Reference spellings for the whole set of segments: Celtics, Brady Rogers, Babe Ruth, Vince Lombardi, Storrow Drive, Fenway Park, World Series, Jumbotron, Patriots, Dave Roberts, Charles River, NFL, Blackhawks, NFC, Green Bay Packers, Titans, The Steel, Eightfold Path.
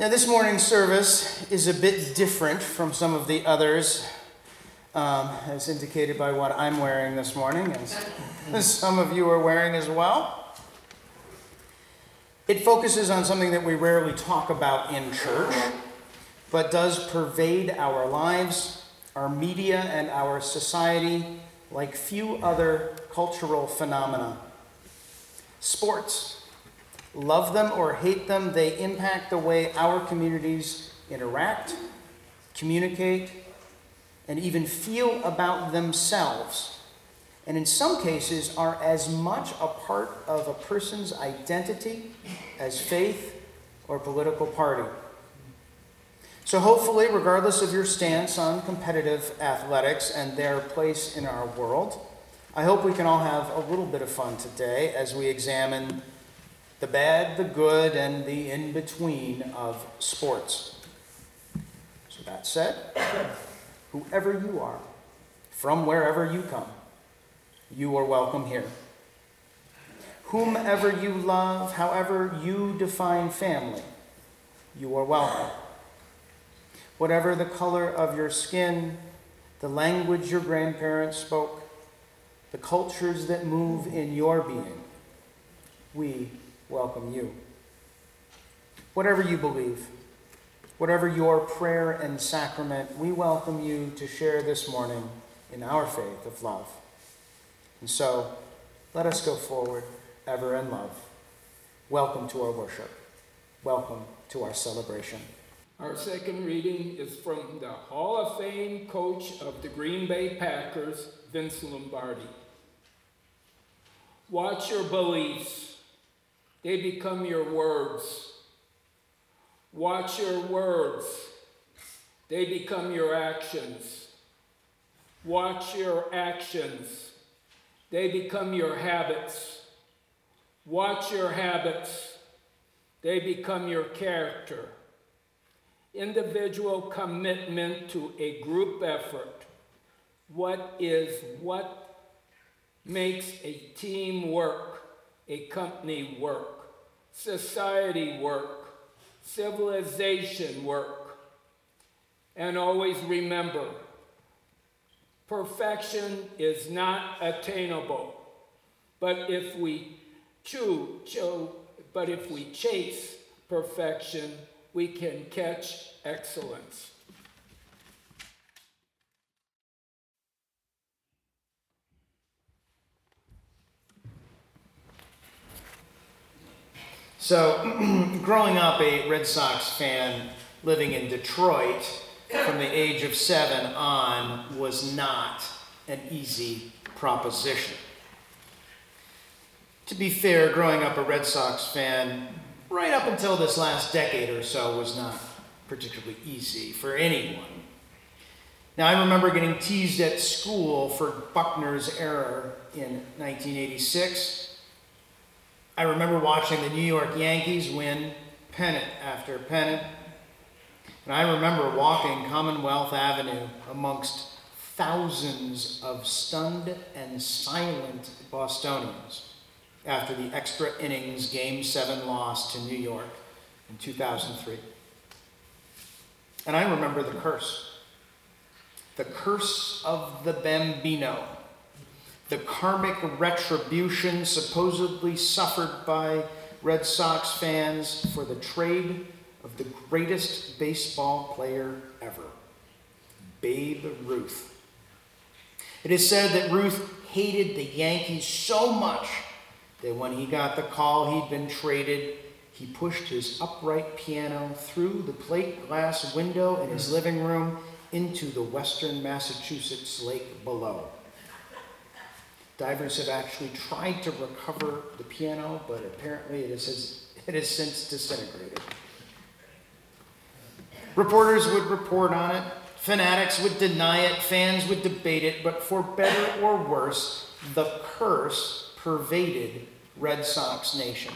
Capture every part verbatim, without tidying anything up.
Now, this morning's service is a bit different from some of the others, um, as indicated by what I'm wearing this morning, as some of you are wearing as well. It focuses on something that we rarely talk about in church, but does pervade our lives, our media, and our society like few other cultural phenomena. Sports. Love them or hate them, they impact the way our communities interact, communicate, and even feel about themselves, and in some cases are as much a part of a person's identity as faith or political party. So hopefully, regardless of your stance on competitive athletics and their place in our world, I hope we can all have a little bit of fun today as we examine the bad, the good, and the in-between of sports. So that said, whoever you are, from wherever you come, you are welcome here. Whomever you love, however you define family, you are welcome. Whatever the color of your skin, the language your grandparents spoke, the cultures that move in your being, we welcome you. Whatever you believe, whatever your prayer and sacrament, we welcome you to share this morning in our faith of love. And so, let us go forward ever in love. Welcome to our worship. Welcome to our celebration. Our second reading is from the Hall of Fame coach of the Green Bay Packers, Vince Lombardi. Watch your beliefs. They become your words. Watch your words. They become your actions. Watch your actions. They become your habits. Watch your habits. They become your character. Individual commitment to a group effort. What is what makes a team work? A company work, society work, civilization work. And always remember, perfection is not attainable. But if we chew, chew, but if we chase perfection, we can catch excellence. So, growing up a Red Sox fan living in Detroit from the age of seven on was not an easy proposition. To be fair, growing up a Red Sox fan right up until this last decade or so was not particularly easy for anyone. Now, I remember getting teased at school for Buckner's error in nineteen eighty-six. I remember watching the New York Yankees win pennant after pennant, and I remember walking Commonwealth Avenue amongst thousands of stunned and silent Bostonians after the extra innings Game seven loss to New York in two thousand three. And I remember the curse, the curse of the Bambino, the karmic retribution supposedly suffered by Red Sox fans for the trade of the greatest baseball player ever, Babe Ruth. It is said that Ruth hated the Yankees so much that when he got the call he'd been traded, he pushed his upright piano through the plate glass window in his living room into the western Massachusetts lake below. Divers have actually tried to recover the piano, but apparently it is, it is since disintegrated. Reporters would report on it, fanatics would deny it, fans would debate it, but for better or worse, the curse pervaded Red Sox Nation.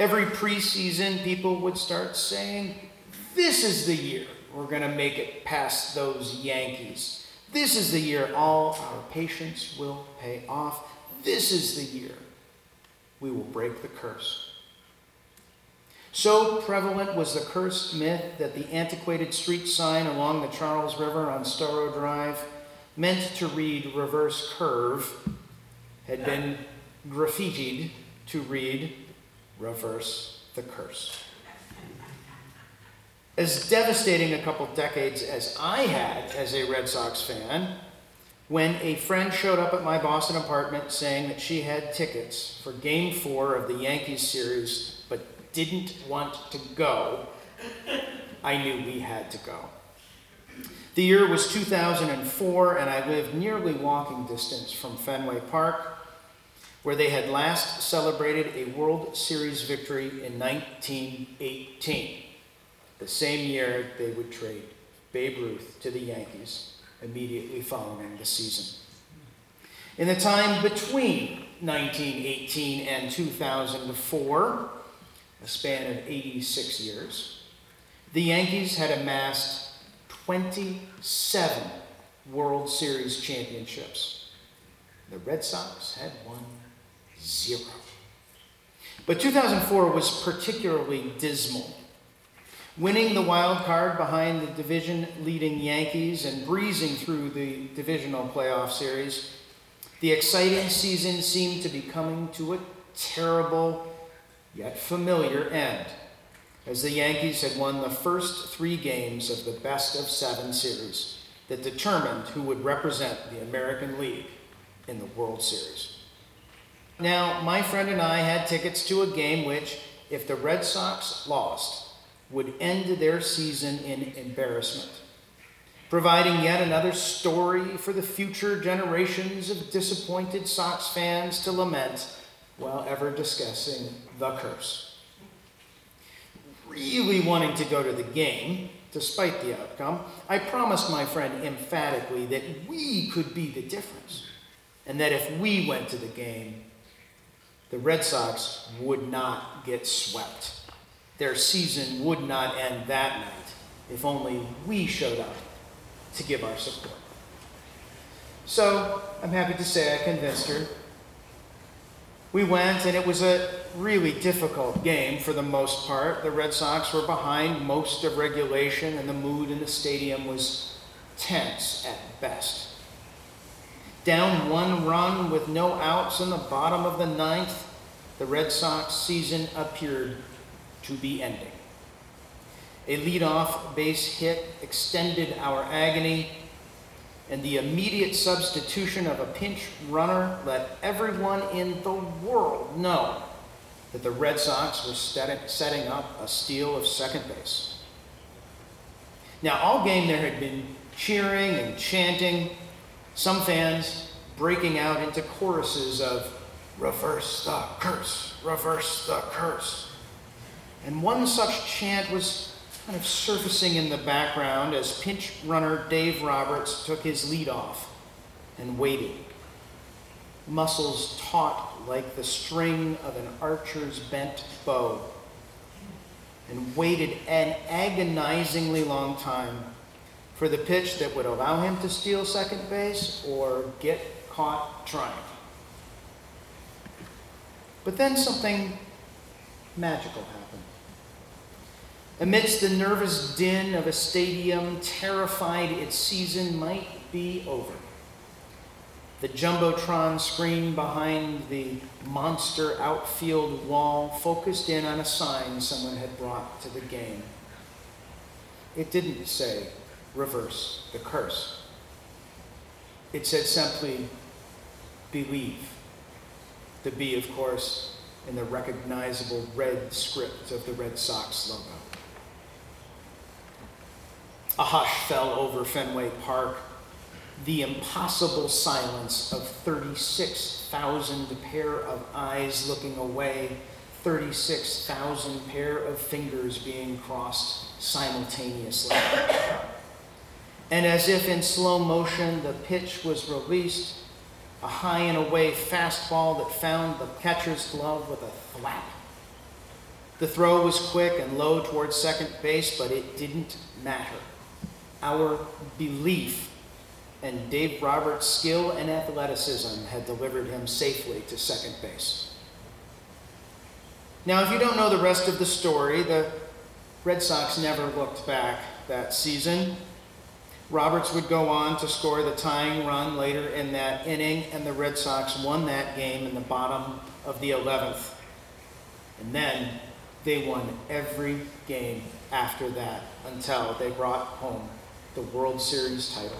Every preseason, people would start saying, "This is the year we're going to make it past those Yankees. This is the year all our patience will pay off. This is the year we will break the curse." So prevalent was the cursed myth that the antiquated street sign along the Charles River on Storrow Drive, meant to read reverse curve, had been graffitied to read reverse the curse. As devastating a couple decades as I had as a Red Sox fan, when a friend showed up at my Boston apartment saying that she had tickets for game four of the Yankees series but didn't want to go, I knew we had to go. The year was two thousand four, and I lived nearly walking distance from Fenway Park, where they had last celebrated a World Series victory in nineteen eighteen. The same year they would trade Babe Ruth to the Yankees immediately following the season. In the time between nineteen eighteen and two thousand four, a span of eighty-six years, the Yankees had amassed twenty-seven World Series championships. The Red Sox had won zero. But two thousand four was particularly dismal. Winning the wild card behind the division-leading Yankees and breezing through the divisional playoff series, the exciting season seemed to be coming to a terrible yet familiar end, as the Yankees had won the first three games of the best of seven series that determined who would represent the American League in the World Series. Now, my friend and I had tickets to a game which, if the Red Sox lost, would end their season in embarrassment, providing yet another story for the future generations of disappointed Sox fans to lament while ever discussing the curse. Really wanting to go to the game, despite the outcome, I promised my friend emphatically that we could be the difference, and that if we went to the game, the Red Sox would not get swept. Their season would not end that night if only we showed up to give our support. So I'm happy to say I convinced her. We went, and it was a really difficult game for the most part. The Red Sox were behind most of regulation, and the mood in the stadium was tense at best. Down one run with no outs in the bottom of the ninth, the Red Sox season appeared to be ending. A leadoff base hit extended our agony, and the immediate substitution of a pinch runner let everyone in the world know that the Red Sox were setting up a steal of second base. Now, all game there had been cheering and chanting, some fans breaking out into choruses of "Reverse the curse, reverse the curse." And one such chant was kind of surfacing in the background as pinch runner Dave Roberts took his lead off and waited, muscles taut like the string of an archer's bent bow, and waited an agonizingly long time for the pitch that would allow him to steal second base or get caught trying. But then something magical happened. Amidst the nervous din of a stadium terrified its season might be over, the Jumbotron screen behind the monster outfield wall focused in on a sign someone had brought to the game. It didn't say, "Reverse the curse." It said simply, "Believe." The B, of course, in the recognizable red script of the Red Sox logo. A hush fell over Fenway Park, the impossible silence of thirty-six thousand pair of eyes looking away, thirty-six thousand pair of fingers being crossed simultaneously. And as if in slow motion, the pitch was released, a high and away fastball that found the catcher's glove with a thwap. The throw was quick and low towards second base, but it didn't matter. Our belief and Dave Roberts' skill and athleticism had delivered him safely to second base. Now, if you don't know the rest of the story, the Red Sox never looked back that season. Roberts would go on to score the tying run later in that inning, and the Red Sox won that game in the bottom of the eleventh. And then they won every game after that until they brought home the World Series title,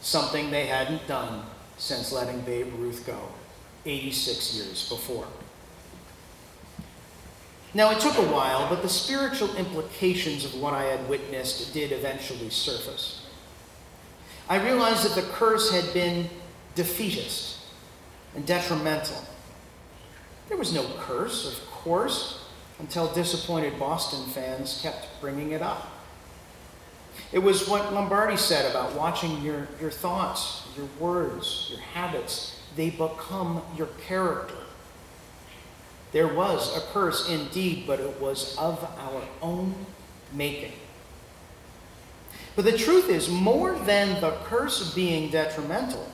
something they hadn't done since letting Babe Ruth go eighty-six years before. Now, it took a while, but the spiritual implications of what I had witnessed did eventually surface. I realized that the curse had been defeatist and detrimental. There was no curse, of course, until disappointed Boston fans kept bringing it up. It was what Lombardi said about watching your, your thoughts, your words, your habits. They become your character. There was a curse indeed, but it was of our own making. But the truth is, more than the curse being detrimental,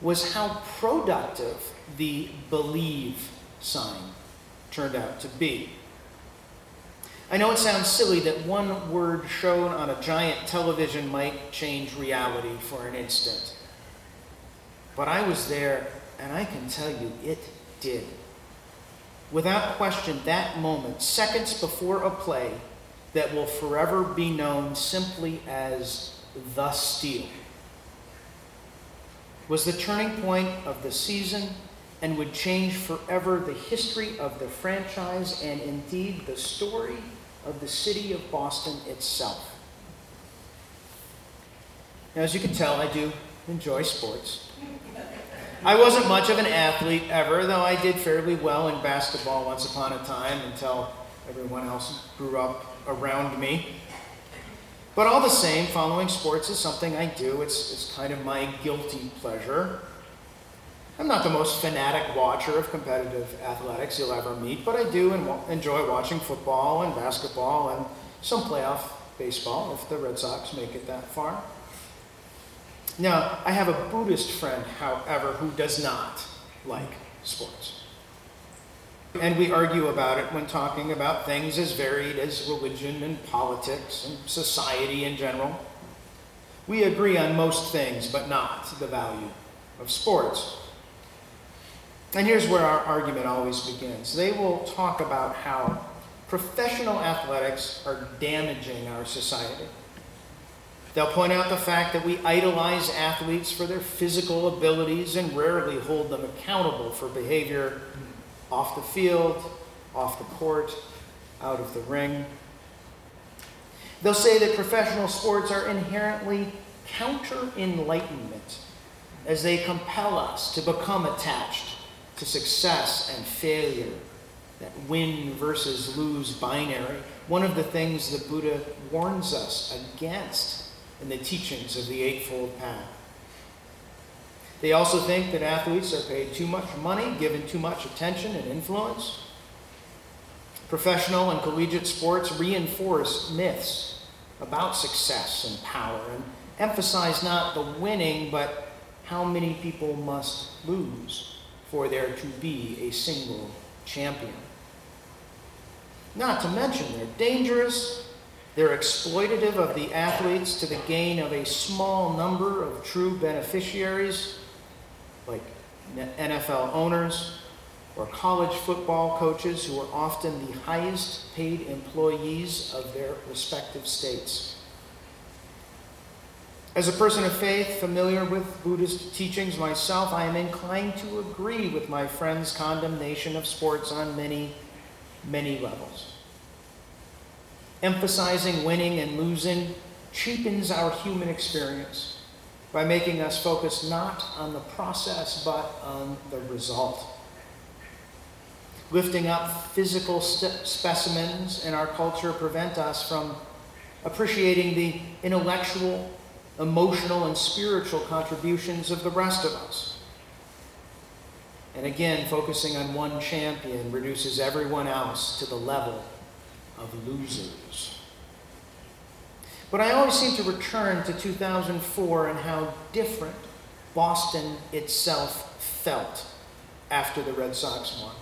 was how productive the believe sign turned out to be. I know it sounds silly that one word shown on a giant television might change reality for an instant, but I was there, and I can tell you it did. Without question, that moment, seconds before a play that will forever be known simply as The Steel, was the turning point of the season and would change forever the history of the franchise and indeed the story of the city of Boston itself. Now, as you can tell, I do enjoy sports. I wasn't much of an athlete ever, though I did fairly well in basketball once upon a time until everyone else grew up around me. But all the same, following sports is something I do. It's, it's kind of my guilty pleasure. I'm not the most fanatic watcher of competitive athletics you'll ever meet, but I do enjoy watching football and basketball and some playoff baseball if the Red Sox make it that far. Now, I have a Buddhist friend, however, who does not like sports. And we argue about it when talking about things as varied as religion and politics and society in general. We agree on most things, but not the value of sports. And here's where our argument always begins. They will talk about how professional athletics are damaging our society. They'll point out the fact that we idolize athletes for their physical abilities and rarely hold them accountable for behavior off the field, off the court, out of the ring. They'll say that professional sports are inherently counter-enlightenment, as they compel us to become attached to success and failure, that win versus lose binary, one of the things the Buddha warns us against in the teachings of the Eightfold Path. They also think that athletes are paid too much money, given too much attention and influence. Professional and collegiate sports reinforce myths about success and power and emphasize not the winning, but how many people must lose for there to be a single champion. Not to mention they're dangerous. They're exploitative of the athletes to the gain of a small number of true beneficiaries, like N F L owners or college football coaches, who are often the highest paid employees of their respective states. As a person of faith, familiar with Buddhist teachings myself, I am inclined to agree with my friend's condemnation of sports on many, many levels. Emphasizing winning and losing cheapens our human experience by making us focus not on the process, but on the result. Lifting up physical st- specimens in our culture prevent us from appreciating the intellectual, emotional, and spiritual contributions of the rest of us. And again, focusing on one champion reduces everyone else to the level of losers. But I always seem to return to two thousand four and how different Boston itself felt after the Red Sox won.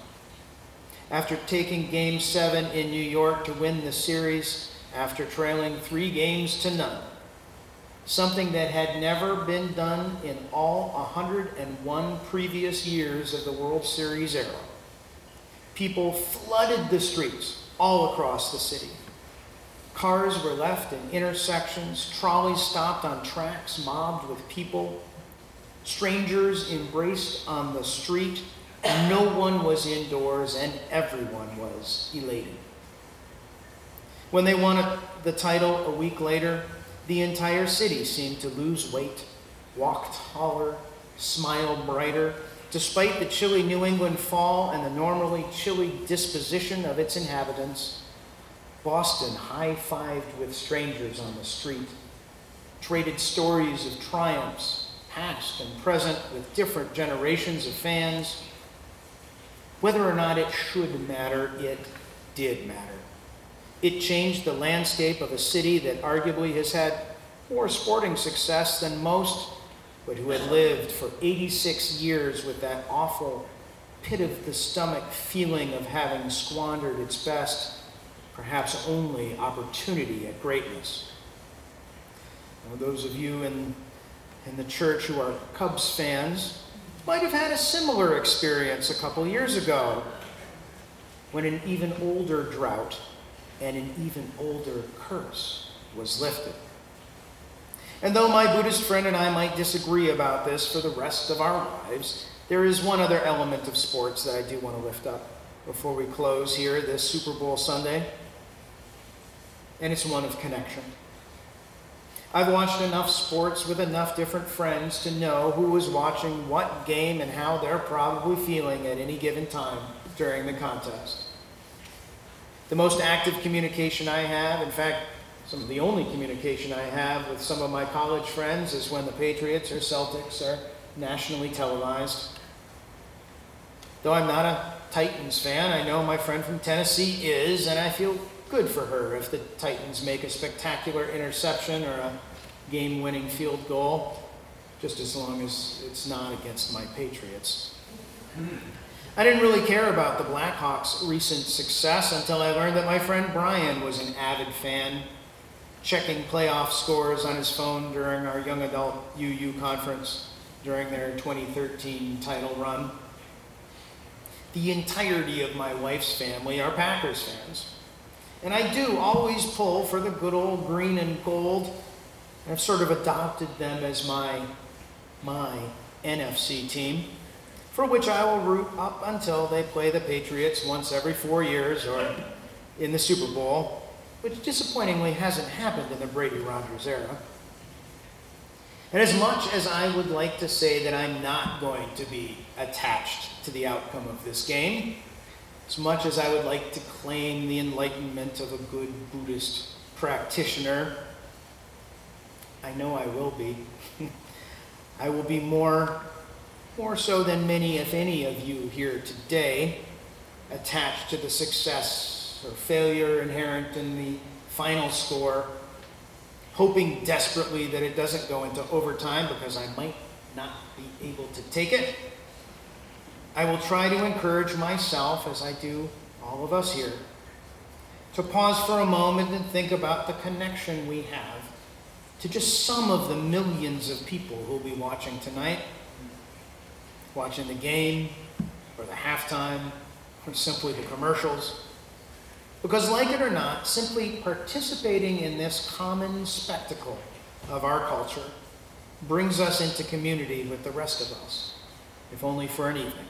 after taking Game seven in New York to win the series after trailing three games to none, something that had never been done in all one hundred one previous years of the World Series era. People flooded the streets all across the city. Cars were left in intersections, trolleys stopped on tracks mobbed with people. Strangers embraced on the street. No one was indoors, and everyone was elated. When they won the title a week later, the entire city seemed to lose weight, walk taller, smile brighter, despite the chilly New England fall and the normally chilly disposition of its inhabitants. Boston high-fived with strangers on the street, traded stories of triumphs, past and present, with different generations of fans. Whether or not it should matter, it did matter. It changed the landscape of a city that arguably has had more sporting success than most, but who had lived for eighty-six years with that awful pit of the stomach feeling of having squandered its best, perhaps only, opportunity at greatness. Now, those of you in, in the church who are Cubs fans might have had a similar experience a couple years ago, when an even older drought and an even older curse was lifted. And though my Buddhist friend and I might disagree about this for the rest of our lives, there is one other element of sports that I do want to lift up before we close here this Super Bowl Sunday, and it's one of connection. I've watched enough sports with enough different friends to know who was watching what game and how they're probably feeling at any given time during the contest. The most active communication I have, in fact, some of the only communication I have with some of my college friends, is when the Patriots or Celtics are nationally televised. Though I'm not a Titans fan, I know my friend from Tennessee is, and I feel good for her if the Titans make a spectacular interception or a game-winning field goal, just as long as it's not against my Patriots. I didn't really care about the Blackhawks' recent success until I learned that my friend Brian was an avid fan, checking playoff scores on his phone during our young adult U U conference during their twenty thirteen title run. The entirety of my wife's family are Packers fans. And I do always pull for the good old green and gold. I've sort of adopted them as my, my N F C team, for which I will root up until they play the Patriots once every four years or in the Super Bowl, which disappointingly hasn't happened in the Brady Rogers era. And as much as I would like to say that I'm not going to be attached to the outcome of this game, as much as I would like to claim the enlightenment of a good Buddhist practitioner, I know I will be. I will be more, more so than many, if any, of you here today, attached to the success or failure inherent in the final score, hoping desperately that it doesn't go into overtime because I might not be able to take it. I will try to encourage myself, as I do all of us here, to pause for a moment and think about the connection we have to just some of the millions of people who will be watching tonight, watching the game, or the halftime, or simply the commercials. Because, like it or not, simply participating in this common spectacle of our culture brings us into community with the rest of us, if only for an evening.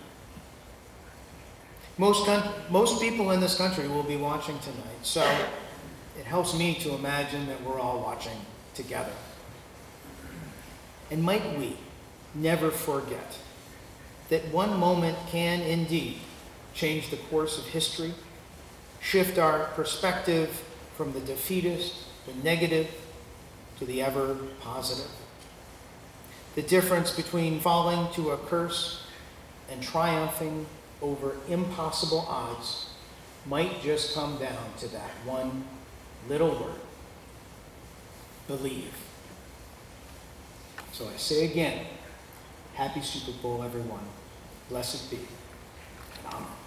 Most, con- most people in this country will be watching tonight, so it helps me to imagine that we're all watching together. And might we never forget that one moment can indeed change the course of history, shift our perspective from the defeatist, the negative, to the ever positive. The difference between falling to a curse and triumphing over impossible odds might just come down to that one little word: believe. So I say again, happy Super Bowl, everyone. Blessed be. And amen.